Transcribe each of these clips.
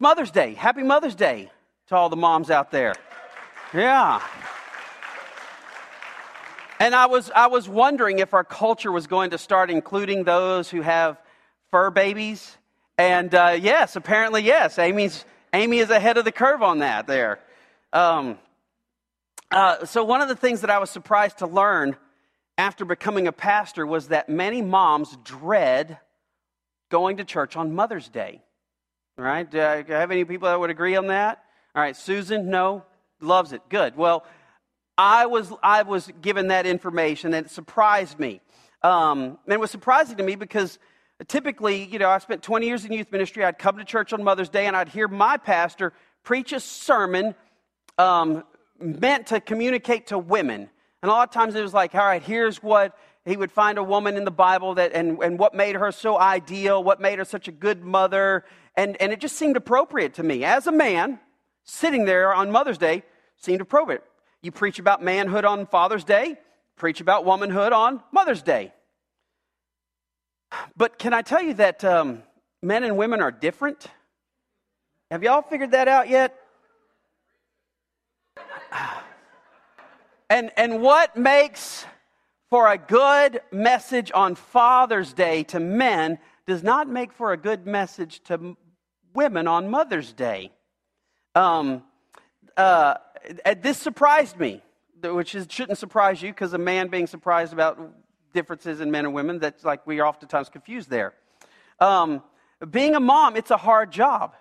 It's Mother's Day. Happy Mother's Day to all the moms out there. Yeah. And I was wondering if our culture was going to start including those who have fur babies. And yes, apparently yes. Amy is ahead of the curve on that there. So one of the things that I was surprised to learn after becoming a pastor was that many moms dread going to church on Mother's Day. All right? Do I have any people that would agree on that? All right, Susan, no, loves it. Good. Well, I was given that information, and it surprised me. And it was surprising to me because typically, you know, I spent 20 years in youth ministry. I'd come to church on Mother's Day, and I'd hear my pastor preach a sermon meant to communicate to women. And a lot of times it was like, all right, here's what he would find a woman in the Bible that, and what made her so ideal, what made her such a good mother. And it just seemed appropriate to me. As a man, sitting there on Mother's Day seemed appropriate. You preach about manhood on Father's Day, preach about womanhood on Mother's Day. But can I tell you that men and women are different? Have y'all figured that out yet? And what makes for a good message on Father's Day to men does not make for a good message to women on Mother's Day. This surprised me, which shouldn't surprise you because a man being surprised about differences in men and women, that's like we are oftentimes confused there. Being a mom, it's a hard job.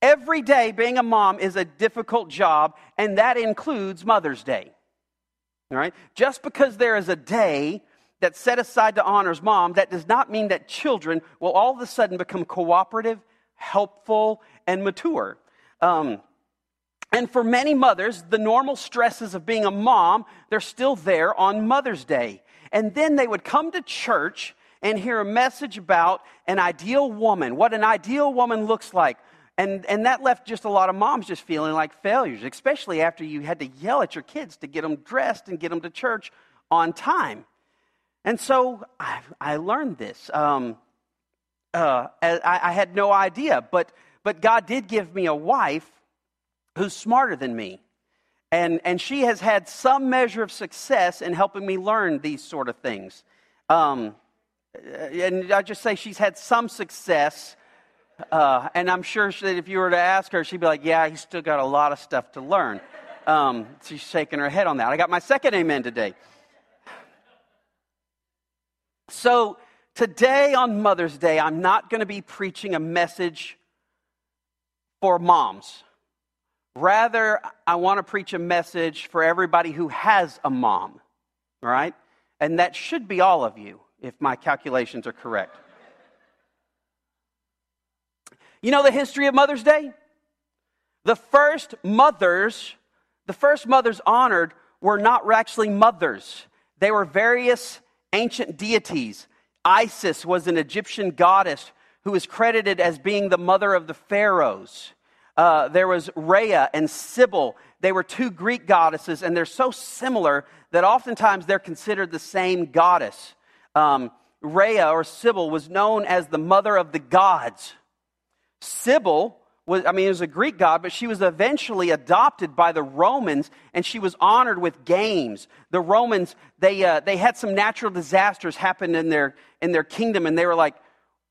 Every day being a mom is a difficult job, and that includes Mother's Day. All right? Just because there is a day that's set aside to honor mom, that does not mean that children will all of a sudden become cooperative, helpful, and mature. And for many mothers, the normal stresses of being a mom, they're still there on Mother's Day. And then they would come to church and hear a message about an ideal woman, what an ideal woman looks like. And that left just a lot of moms just feeling like failures, especially after you had to yell at your kids to get them dressed and get them to church on time. And so I learned this. I had no idea, but God did give me a wife who's smarter than me. And she has had some measure of success in helping me learn these sort of things. And I just say she's had some success. And I'm sure that if you were to ask her, she'd be like, yeah, he's still got a lot of stuff to learn. She's shaking her head on that. I got my second amen today. So today on Mother's Day, I'm not going to be preaching a message for moms. Rather, I want to preach a message for everybody who has a mom, all right? And that should be all of you, if my calculations are correct. You know the history of Mother's Day? The first mothers honored were not actually mothers. They were various ancient deities. Isis was an Egyptian goddess who is credited as being the mother of the pharaohs. There was Rhea and Cybele. They were two Greek goddesses, and they're so similar that oftentimes they're considered the same goddess. Rhea or Cybele was known as the mother of the gods. Cybele was a Greek god, but she was eventually adopted by the Romans, and she was honored with games. The Romans, they had some natural disasters happen in their kingdom, and they were like,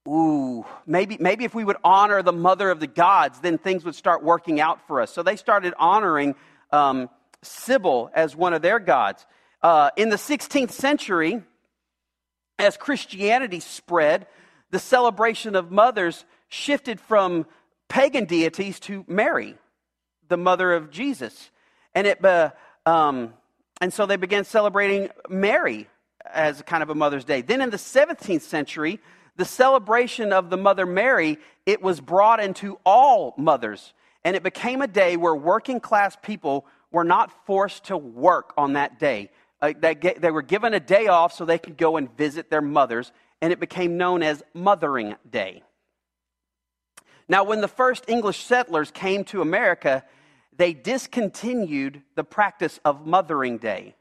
ooh, maybe if we would honor the mother of the gods, then things would start working out for us. So they started honoring Cybele as one of their gods. In the 16th century, as Christianity spread, the celebration of mothers shifted from pagan deities to Mary, the mother of Jesus. And so they began celebrating Mary as kind of a Mother's Day. Then in the 17th century, the celebration of the Mother Mary, it was brought into all mothers. And it became a day where working class people were not forced to work on that day. They were given a day off so they could go and visit their mothers. And it became known as Mothering Day. Now, when the first English settlers came to America, they discontinued the practice of Mothering Day.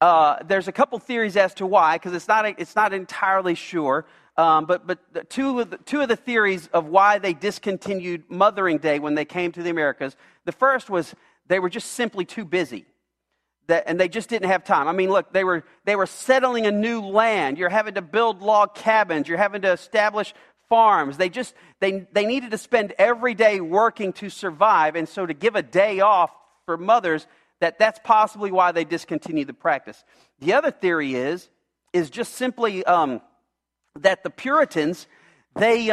There's a couple theories as to why, because it's not entirely sure. But two of the theories of why they discontinued Mothering Day when they came to the Americas, the first was they were just simply too busy, and they just didn't have time. I mean, look, they were settling a new land. You're having to build log cabins. You're having to establish farms. They needed to spend every day working to survive, and so to give a day off for mothers, that's possibly why they discontinued the practice. The other theory is just simply that the Puritans, they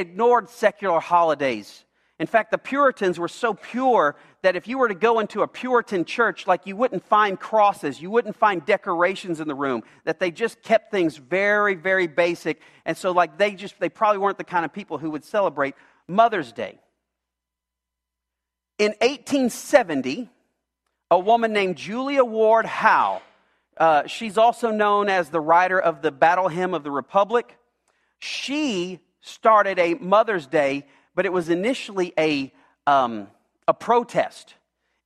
ignored secular holidays. In fact, the Puritans were so pure that if you were to go into a Puritan church, like, you wouldn't find crosses, you wouldn't find decorations in the room, that they just kept things very, very basic. And so, like, they probably weren't the kind of people who would celebrate Mother's Day. In 1870, a woman named Julia Ward Howe, she's also known as the writer of the Battle Hymn of the Republic, she started a Mother's Day, but it was initially a protest.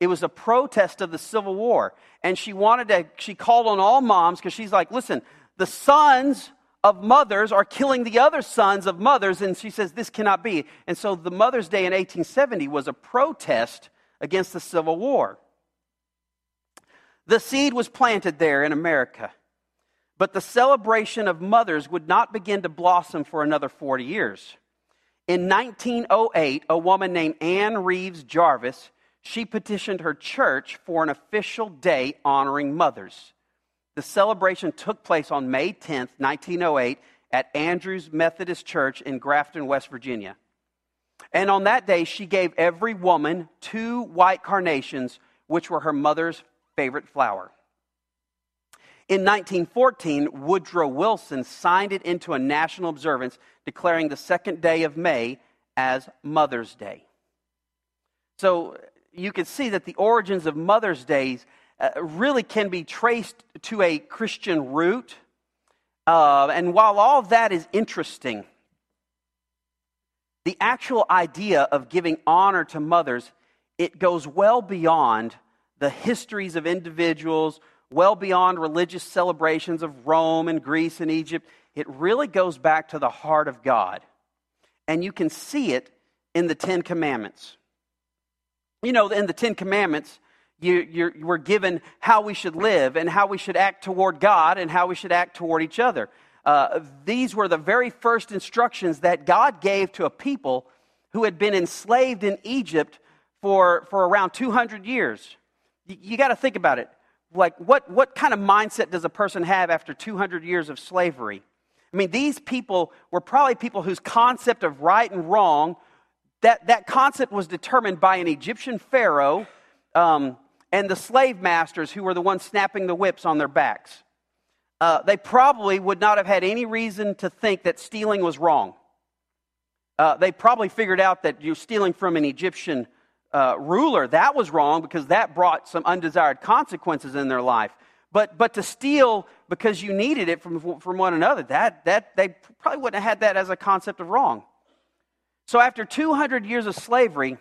It was a protest of the Civil War. And she called on all moms, because she's like, listen, the sons of mothers are killing the other sons of mothers. And she says, this cannot be. And so the Mother's Day in 1870 was a protest against the Civil War. The seed was planted there in America, but the celebration of mothers would not begin to blossom for another 40 years. In 1908, a woman named Ann Reeves Jarvis, she petitioned her church for an official day honoring mothers. The celebration took place on May 10th, 1908, at Andrews Methodist Church in Grafton, West Virginia. And on that day, she gave every woman 2 white carnations, which were her mother's favorite flower. In 1914, Woodrow Wilson signed it into a national observance, declaring the second day of May as Mother's Day. So you can see that the origins of Mother's Days really can be traced to a Christian root. And while all that is interesting, the actual idea of giving honor to mothers, it goes well beyond the histories of individuals, well beyond religious celebrations of Rome and Greece and Egypt. It really goes back to the heart of God. And you can see it in the Ten Commandments. You know, in the Ten Commandments, we're given how we should live and how we should act toward God and how we should act toward each other. These were the very first instructions that God gave to a people who had been enslaved in Egypt for around 200 years. You got to think about it. Like, what kind of mindset does a person have after 200 years of slavery? I mean, these people were probably people whose concept of right and wrong, that concept was determined by an Egyptian pharaoh and the slave masters who were the ones snapping the whips on their backs. They probably would not have had any reason to think that stealing was wrong. They probably figured out that you're stealing from an Egyptian ruler, that was wrong, because that brought some undesired consequences in their life. But to steal because you needed it from one another, that they probably wouldn't have had that as a concept of wrong. So after 200 years of slavery,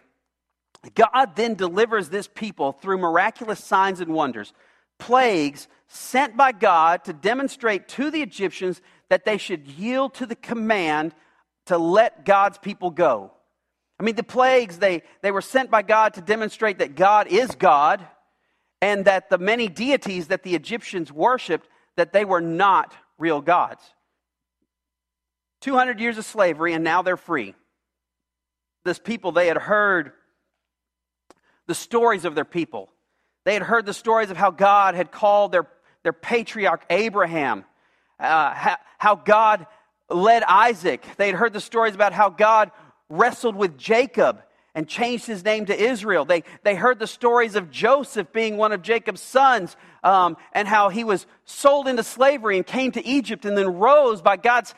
God then delivers this people through miraculous signs and wonders, plagues sent by God to demonstrate to the Egyptians that they should yield to the command to let God's people go. I mean, the plagues, they were sent by God to demonstrate that God is God, and that the many deities that the Egyptians worshipped, that they were not real gods. 200 years of slavery, and now they're free. This people, they had heard the stories of their people. They had heard the stories of how God had called their patriarch Abraham, how God led Isaac. They had heard the stories about how God wrestled with Jacob and changed his name to Israel. They heard the stories of Joseph being one of Jacob's sons, and how he was sold into slavery and came to Egypt and then rose by God's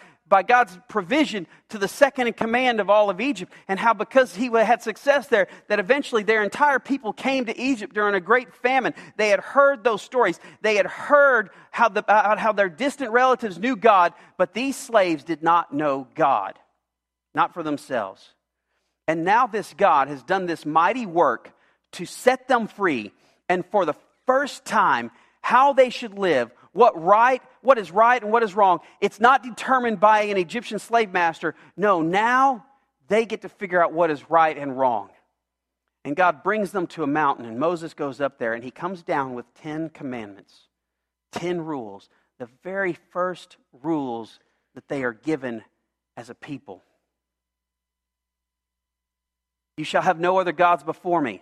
provision to the second in command of all of Egypt, and how because he had success there, that eventually their entire people came to Egypt during a great famine. They had heard those stories. They had heard how their distant relatives knew God, but these slaves did not know God. Not for themselves. And now this God has done this mighty work to set them free, and for the first time, how they should live what is right and what is wrong. It's not determined by an Egyptian slave master. No, now they get to figure out what is right and wrong. And God brings them to a mountain, and Moses goes up there, and he comes down with 10 commandments, 10 rules, the very first rules that they are given as a people. You shall have no other gods before me.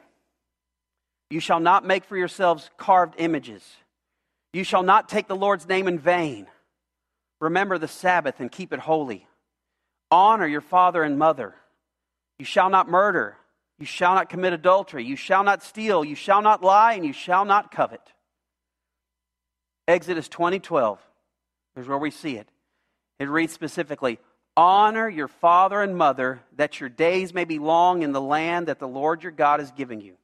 You shall not make for yourselves carved images. You shall not take the Lord's name in vain. Remember the Sabbath and keep it holy. Honor your father and mother. You shall not murder. You shall not commit adultery. You shall not steal. You shall not lie, and you shall not covet. Exodus 20:12 is where we see it. It reads specifically, honor your father and mother, that your days may be long in the land that the Lord your God is giving you.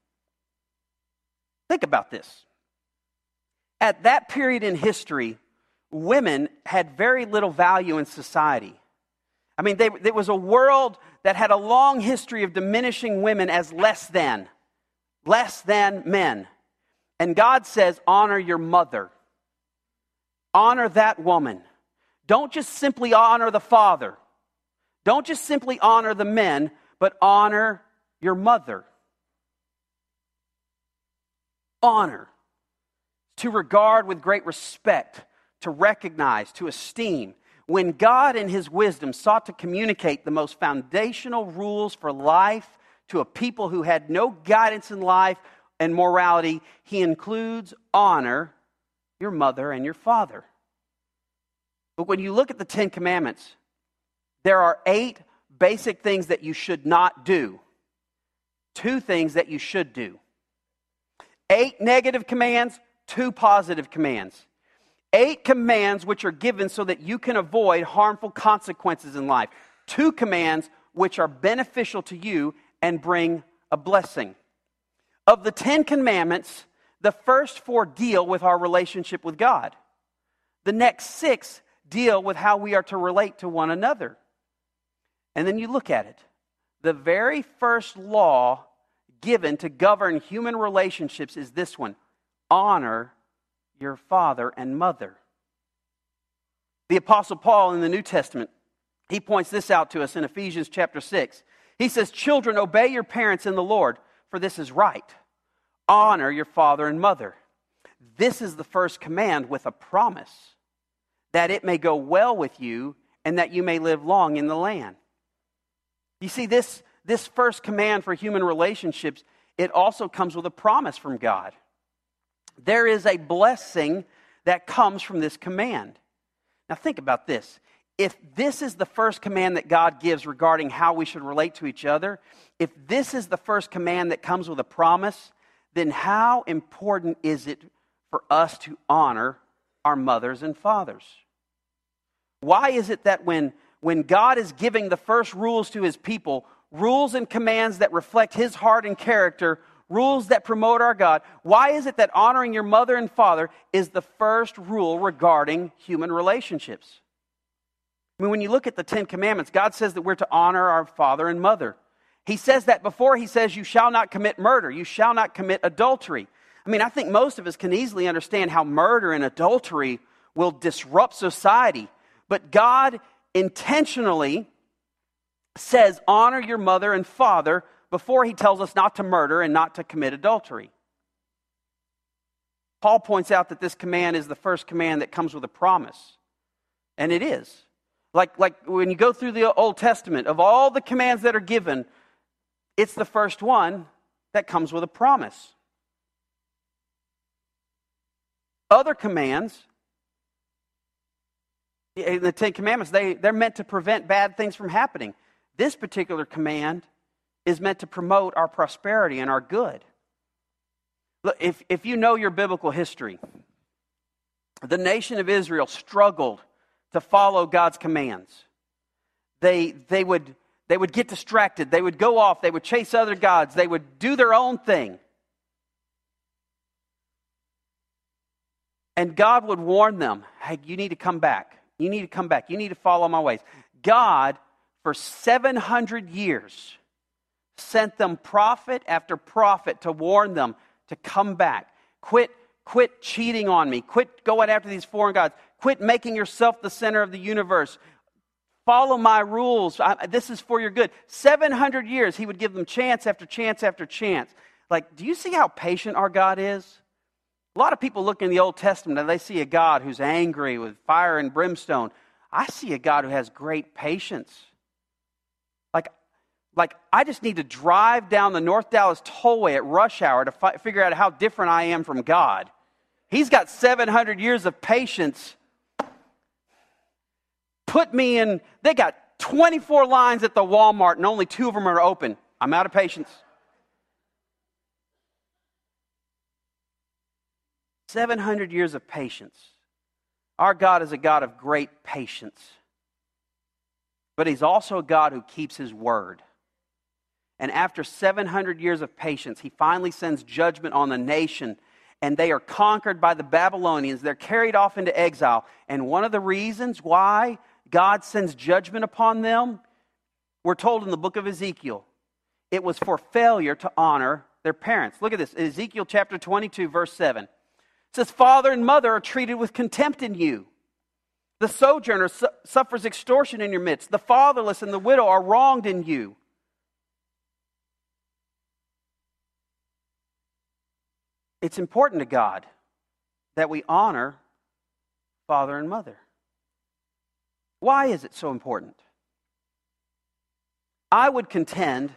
Think about this. At that period in history, women had very little value in society. I mean, there was a world that had a long history of diminishing women as less than men. And God says, honor your mother. Honor that woman. Don't just simply honor the father. Don't just simply honor the men, but honor your mother. Honor. To regard with great respect, to recognize, to esteem. When God in his wisdom sought to communicate the most foundational rules for life to a people who had no guidance in life and morality, he includes honor your mother and your father. But when you look at the 10 Commandments, there are 8 basic things that you should not do, 2 things that you should do, 8 negative commands, 2 positive commands, 8 commands which are given so that you can avoid harmful consequences in life, 2 commands which are beneficial to you and bring a blessing. Of the 10 Commandments, the first 4 deal with our relationship with God. The next 6 deal with how we are to relate to one another. And then you look at it. The very first law given to govern human relationships is this one. Honor your father and mother. The Apostle Paul in the New Testament, he points this out to us in Ephesians chapter 6. He says, children, obey your parents in the Lord, for this is right. Honor your father and mother. This is the first command with a promise, that it may go well with you and that you may live long in the land. You see, this first command for human relationships, it also comes with a promise from God. There is a blessing that comes from this command. Now think about this. If this is the first command that God gives regarding how we should relate to each other, if this is the first command that comes with a promise, then how important is it for us to honor our mothers and fathers? Why is it that when God is giving the first rules to his people, rules and commands that reflect his heart and character, rules that promote our God, why is it that honoring your mother and father is the first rule regarding human relationships? I mean, when you look at the 10 Commandments, God says that we're to honor our father and mother. He says that before he says, you shall not commit murder, you shall not commit adultery. I mean, I think most of us can easily understand how murder and adultery will disrupt society. But God intentionally says, honor your mother and father before he tells us not to murder and not to commit adultery. Paul points out that this command is the first command that comes with a promise. And it is. Like when you go through the Old Testament, of all the commands that are given, it's the first one that comes with a promise. Other commands, in the 10 Commandments, they're meant to prevent bad things from happening. This particular command is meant to promote our prosperity and our good. Look, if you know your biblical history, the nation of Israel struggled to follow God's commands. They would get distracted. They would go off. They would chase other gods. They would do their own thing. And God would warn them, hey, you need to come back. You need to come back. You need to follow my ways. God, for 700 years... sent them prophet after prophet to warn them to come back. Quit Quit cheating on me. Quit going after these foreign gods. Quit making yourself the center of the universe. Follow my rules. This is for your good. 700 years, he would give them chance after chance after chance. Like, do you see how patient our God is? A lot of people look in the Old Testament and they see a God who's angry with fire and brimstone. I see a God who has great patience. Like I just need to drive down the North Dallas Tollway at rush hour to figure out how different I am from God. He's got 700 years of patience. Put me in, they got 24 lines at the Walmart and only 2 of them are open. I'm out of patience. 700 years of patience. Our God is a God of great patience. But he's also a God who keeps his word. And after 700 years of patience, he finally sends judgment on the nation. And they are conquered by the Babylonians. They're carried off into exile. And one of the reasons why God sends judgment upon them, we're told in the book of Ezekiel, it was for failure to honor their parents. Look at this, Ezekiel chapter 22, verse 7. It says, "Father and mother are treated with contempt in you. The sojourner suffers extortion in your midst. The fatherless and the widow are wronged in you." It's important to God that we honor father and mother. Why is it so important? I would contend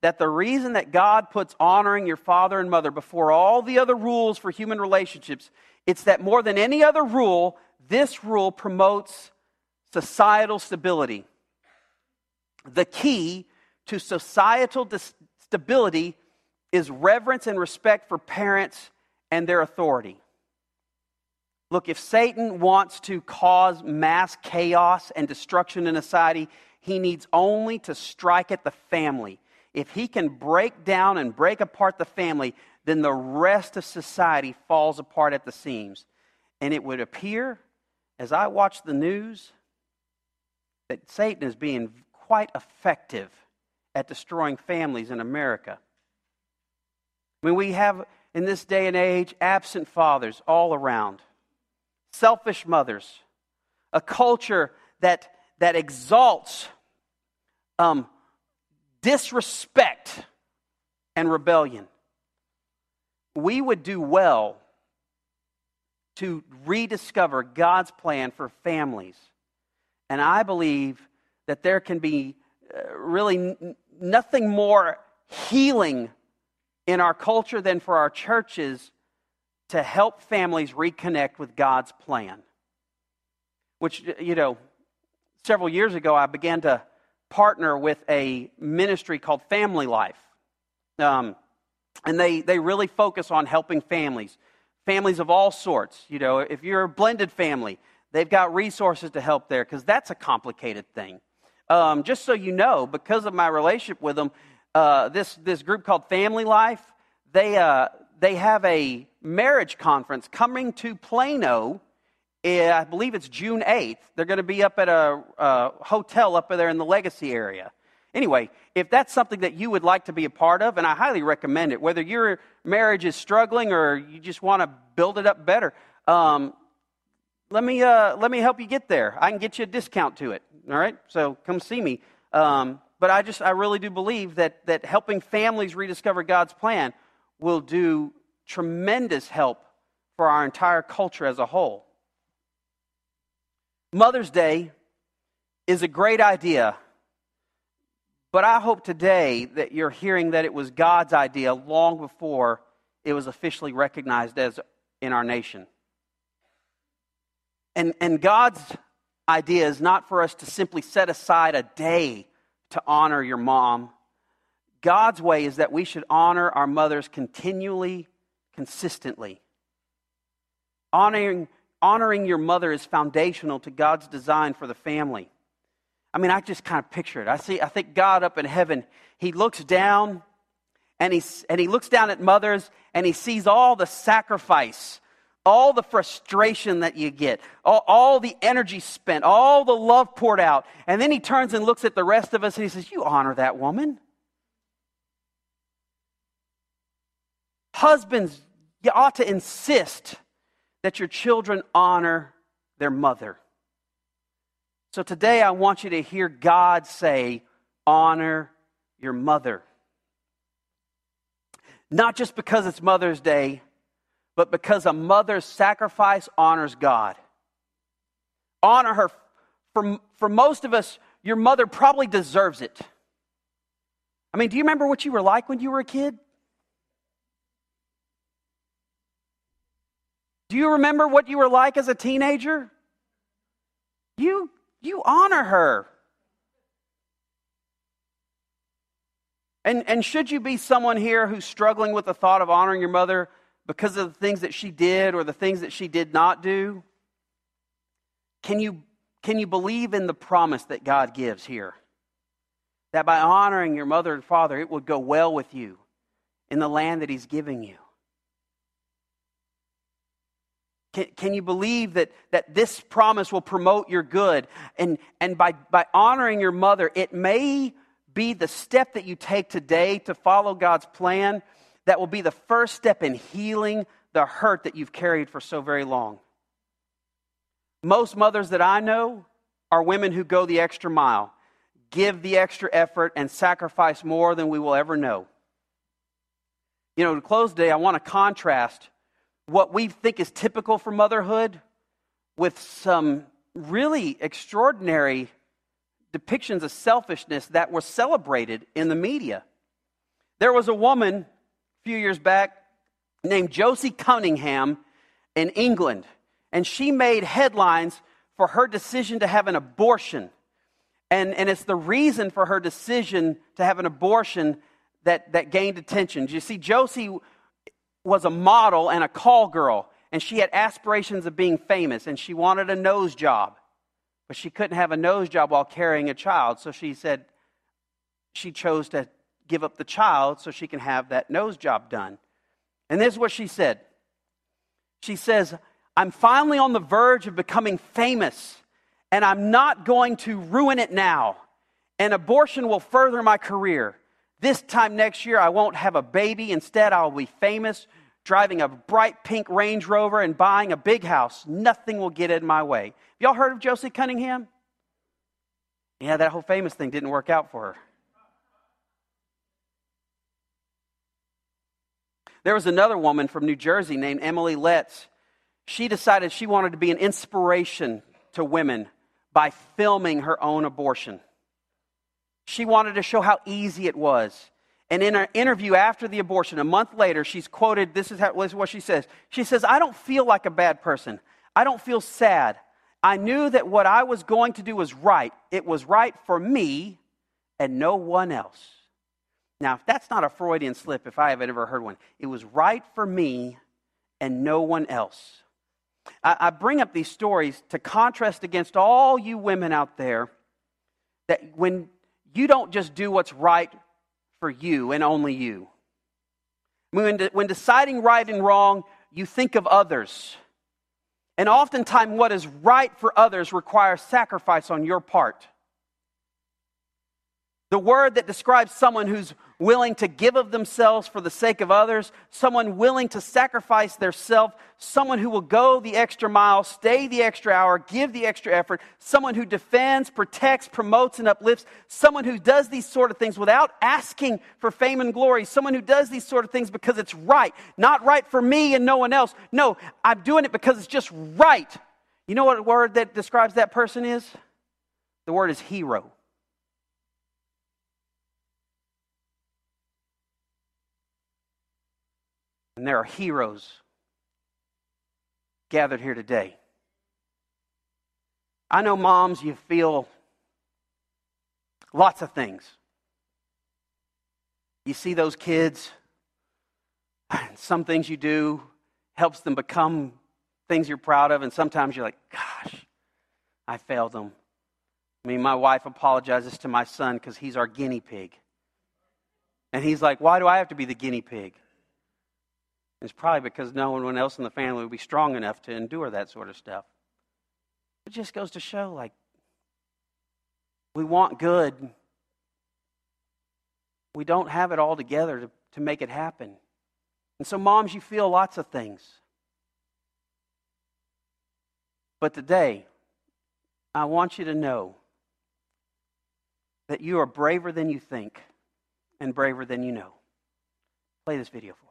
that the reason that God puts honoring your father and mother before all the other rules for human relationships, it's that more than any other rule, this rule promotes societal stability. The key to societal stability is reverence and respect for parents and their authority. Look, if Satan wants to cause mass chaos and destruction in society, he needs only to strike at the family. If he can break down and break apart the family, then the rest of society falls apart at the seams. And it would appear, as I watch the news, that Satan is being quite effective at destroying families in America. I mean, we have, in this day and age, absent fathers all around, selfish mothers, a culture that exalts disrespect and rebellion. We would do well to rediscover God's plan for families. And I believe that there can be really nothing more healing in our culture than for our churches to help families reconnect with God's plan. Which, several years ago I began to partner with a ministry called Family Life. And they really focus on helping families. Families of all sorts. If you're a blended family, they've got resources to help there because that's a complicated thing. Just so you know, because of my relationship with them, this group called Family Life, they have a marriage conference coming to Plano. I believe it's June 8th. They're going to be up at a hotel up there in the Legacy area. Anyway, if that's something that you would like to be a part of, and I highly recommend it, whether your marriage is struggling or you just want to build it up better, let me help you get there. I can get you a discount to it. All right, so come see me. But I really do believe that helping families rediscover God's plan will do tremendous help for our entire culture as a whole. Mother's Day is a great idea, but I hope today that you're hearing that it was God's idea long before it was officially recognized as in our nation. And God's idea is not for us to simply set aside a day to honor your mom. God's way is that we should honor our mothers continually, consistently. Honoring your mother is foundational to God's design for the family. I mean, I just kind of picture it. I think God up in heaven, he looks down and he looks down at mothers and he sees all the sacrifice, all the frustration that you get, all the energy spent, all the love poured out. And then he turns and looks at the rest of us and he says, "You honor that woman." Husbands, You ought to insist that your children honor their mother. So today I want you to hear God say, honor your mother. Not just because it's Mother's Day, but because a mother's sacrifice honors God. Honor her. For most of us, your mother probably deserves it. I mean, do you remember what you were like when you were a kid? Do you remember what you were like as a teenager? You honor her. And should you be someone here who's struggling with the thought of honoring your mother because of the things that she did or the things that she did not do, can you believe in the promise that God gives here? That by honoring your mother and father, it will go well with you in the land that He's giving you. Can you believe that this promise will promote your good? And by honoring your mother, it may be the step that you take today to follow God's plan that will be the first step in healing the hurt that you've carried for so very long. Most mothers that I know are women who go the extra mile, give the extra effort, and sacrifice more than we will ever know. You know, to close today, I want to contrast what we think is typical for motherhood with some really extraordinary depictions of selfishness that were celebrated in the media. There was a woman a few years back named Josie Cunningham in England, and she made headlines for her decision to have an abortion. And it's the reason for her decision to have an abortion that gained attention. You see, Josie was a model and a call girl, and she had aspirations of being famous, and she wanted a nose job, but she couldn't have a nose job while carrying a child, so she said she chose to give up the child so she can have that nose job done. And this is what she said. She says, "I'm finally on the verge of becoming famous, and I'm not going to ruin it now. An abortion will further my career. This time next year, I won't have a baby. Instead, I'll be famous, driving a bright pink Range Rover and buying a big house. Nothing will get in my way." Have y'all heard of Josie Cunningham? Yeah, that whole famous thing didn't work out for her. There was another woman from New Jersey named Emily Letts. She decided she wanted to be an inspiration to women by filming her own abortion. She wanted to show how easy it was. And in an interview after the abortion, a month later, she's quoted, this is what she says. She says, "I don't feel like a bad person. I don't feel sad. I knew that what I was going to do was right. It was right for me and no one else." Now, if that's not a Freudian slip, if I have ever heard one. It was right for me and no one else. I bring up these stories to contrast against all you women out there that when you don't just do what's right for you and only you. When deciding right and wrong, you think of others. And oftentimes what is right for others requires sacrifice on your part. The word that describes someone who's willing to give of themselves for the sake of others, someone willing to sacrifice their self, someone who will go the extra mile, stay the extra hour, give the extra effort, someone who defends, protects, promotes, and uplifts, someone who does these sort of things without asking for fame and glory, someone who does these sort of things because it's right, not right for me and no one else. No, I'm doing it because it's just right. You know what a word that describes that person is? The word is hero. And there are heroes gathered here today. I know, moms, you feel lots of things. You see those kids, and some things you do helps them become things you're proud of, and sometimes you're like, gosh, I failed them. I mean, my wife apologizes to my son because he's our guinea pig. And he's like, why do I have to be the guinea pig? It's probably because no one else in the family would be strong enough to endure that sort of stuff. It just goes to show, like, we want good. We don't have it all together to make it happen. And so, moms, you feel lots of things. But today, I want you to know that you are braver than you think and braver than you know. Play this video for us.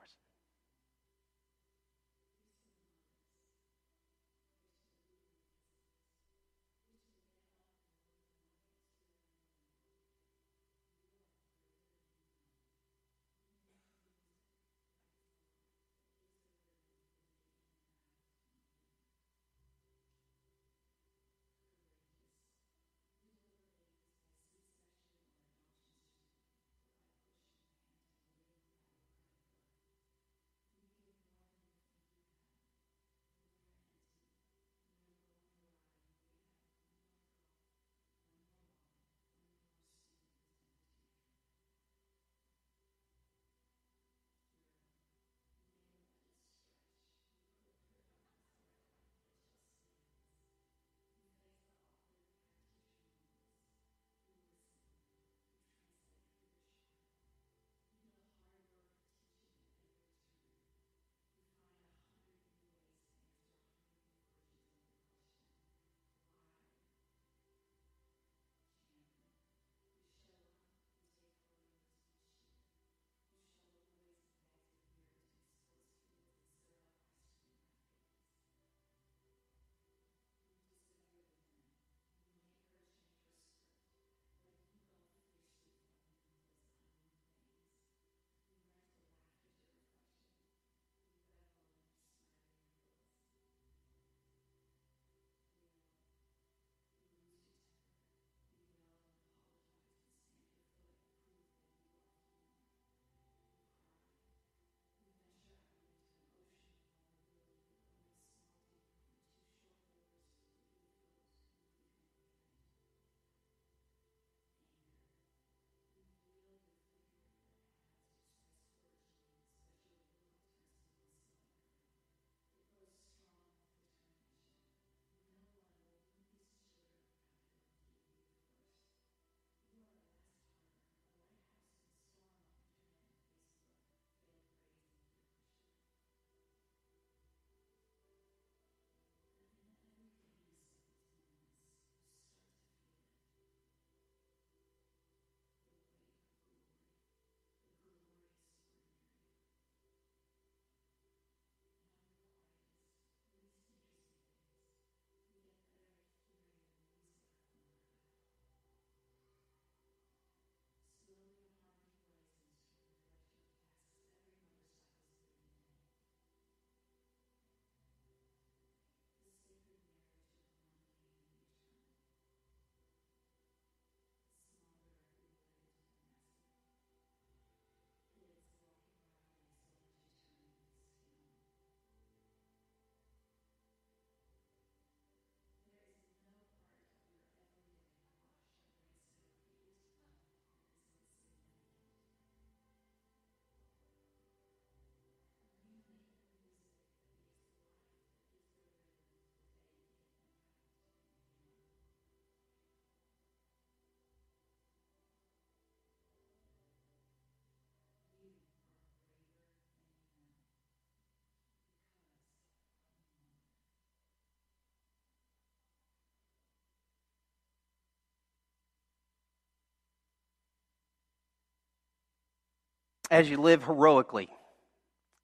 As you live heroically,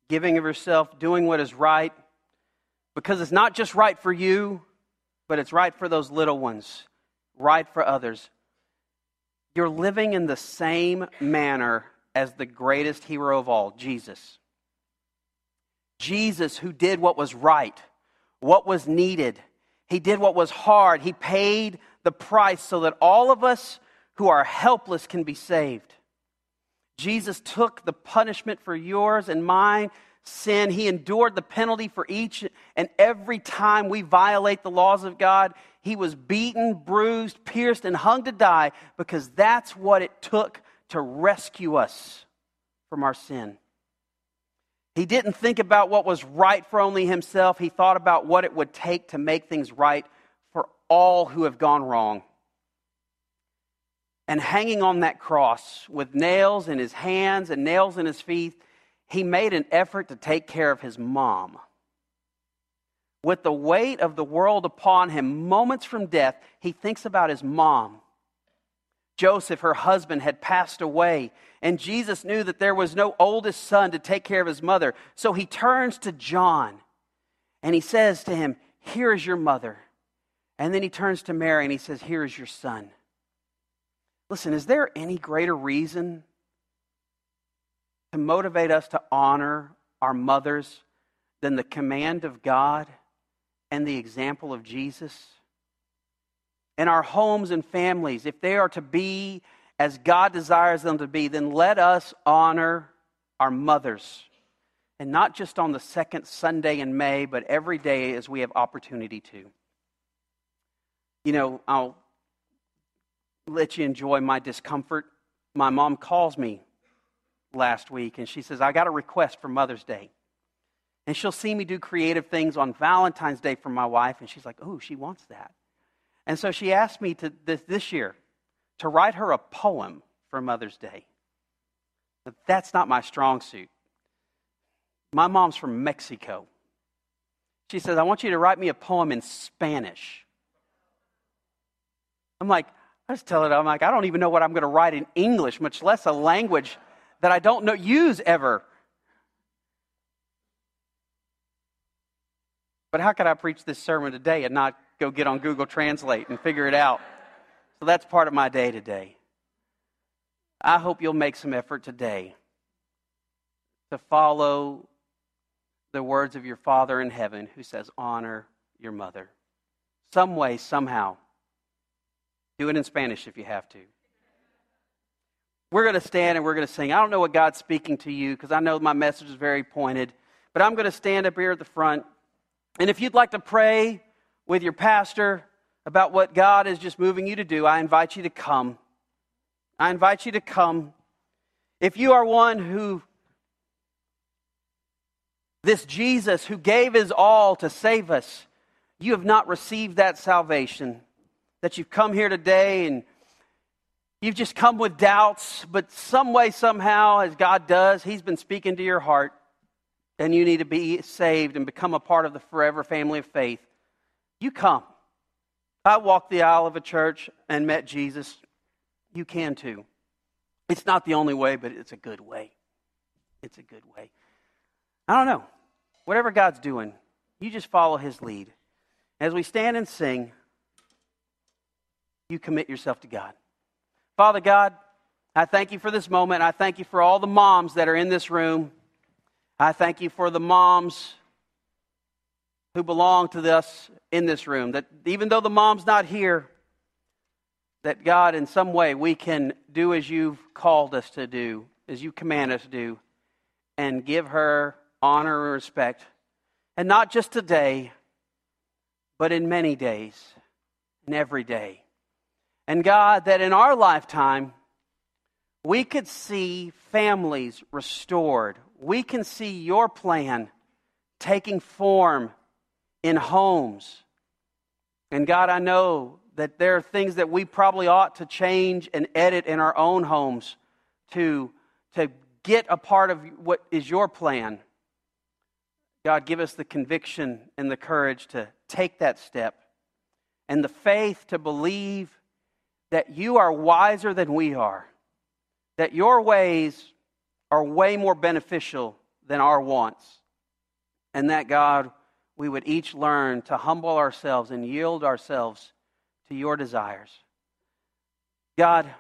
giving of yourself, doing what is right, because it's not just right for you, but it's right for those little ones, right for others. You're living in the same manner as the greatest hero of all, Jesus. Jesus, who did what was right, what was needed. He did what was hard. He paid the price so that all of us who are helpless can be saved. Jesus took the punishment for yours and mine sin. He endured the penalty for each and every time we violate the laws of God. He was beaten, bruised, pierced, and hung to die because that's what it took to rescue us from our sin. He didn't think about what was right for only himself. He thought about what it would take to make things right for all who have gone wrong. And hanging on that cross with nails in his hands and nails in his feet, he made an effort to take care of his mom. With the weight of the world upon him, moments from death, he thinks about his mom. Joseph, her husband, had passed away, and Jesus knew that there was no oldest son to take care of his mother. So he turns to John, and he says to him, "Here is your mother." And then he turns to Mary, and he says, "Here is your son." Listen, is there any greater reason to motivate us to honor our mothers than the command of God and the example of Jesus? In our homes and families, if they are to be as God desires them to be, then let us honor our mothers. And not just on the second Sunday in May, but every day as we have opportunity to. You know, I'll let you enjoy my discomfort. My mom calls me last week and she says, "I got a request for Mother's Day." And she'll see me do creative things on Valentine's Day for my wife. And she's like, "Oh, she wants that." And so she asked me to this year to write her a poem for Mother's Day. But that's not my strong suit. My mom's from Mexico. She says, "I want you to write me a poem in Spanish." I'm like, I just tell her, I'm like, I don't even know what I'm going to write in English, much less a language that I don't know use ever. But how could I preach this sermon today and not go get on Google Translate and figure it out? So that's part of my day today. I hope you'll make some effort today to follow the words of your Father in heaven who says, "Honor your mother." Some way, somehow. Do it in Spanish if you have to. We're going to stand and we're going to sing. I don't know what God's speaking to you because I know my message is very pointed. But I'm going to stand up here at the front. And if you'd like to pray with your pastor about what God is just moving you to do, I invite you to come. I invite you to come. If you are one who, this Jesus who gave his all to save us, you have not received that salvation, that you've come here today and you've just come with doubts, but some way, somehow, as God does, he's been speaking to your heart, and you need to be saved and become a part of the forever family of faith. You come. I walked the aisle of a church and met Jesus. You can too. It's not the only way, but it's a good way. It's a good way. I don't know. Whatever God's doing, you just follow his lead. As we stand and sing, you commit yourself to God. Father God, I thank you for this moment. I thank you for all the moms that are in this room. I thank you for the moms who belong to us in this room, that even though the mom's not here, that God, in some way, we can do as you've called us to do, as you command us to do, and give her honor and respect. And not just today, but in many days, in every day. And God, that in our lifetime, we could see families restored. We can see your plan taking form in homes. And God, I know that there are things that we probably ought to change and edit in our own homes to get a part of what is your plan. God, give us the conviction and the courage to take that step and the faith to believe that you are wiser than we are, that your ways are way more beneficial than our wants, and that, God, we would each learn to humble ourselves and yield ourselves to your desires. God,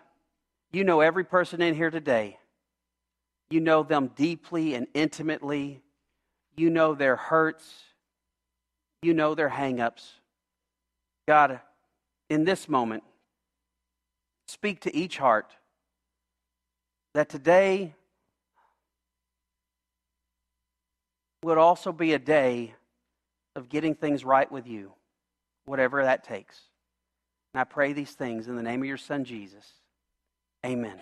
you know every person in here today. You know them deeply and intimately. You know their hurts. You know their hang-ups. God, in this moment, speak to each heart that today would also be a day of getting things right with you, whatever that takes. And I pray these things in the name of your Son, Jesus. Amen.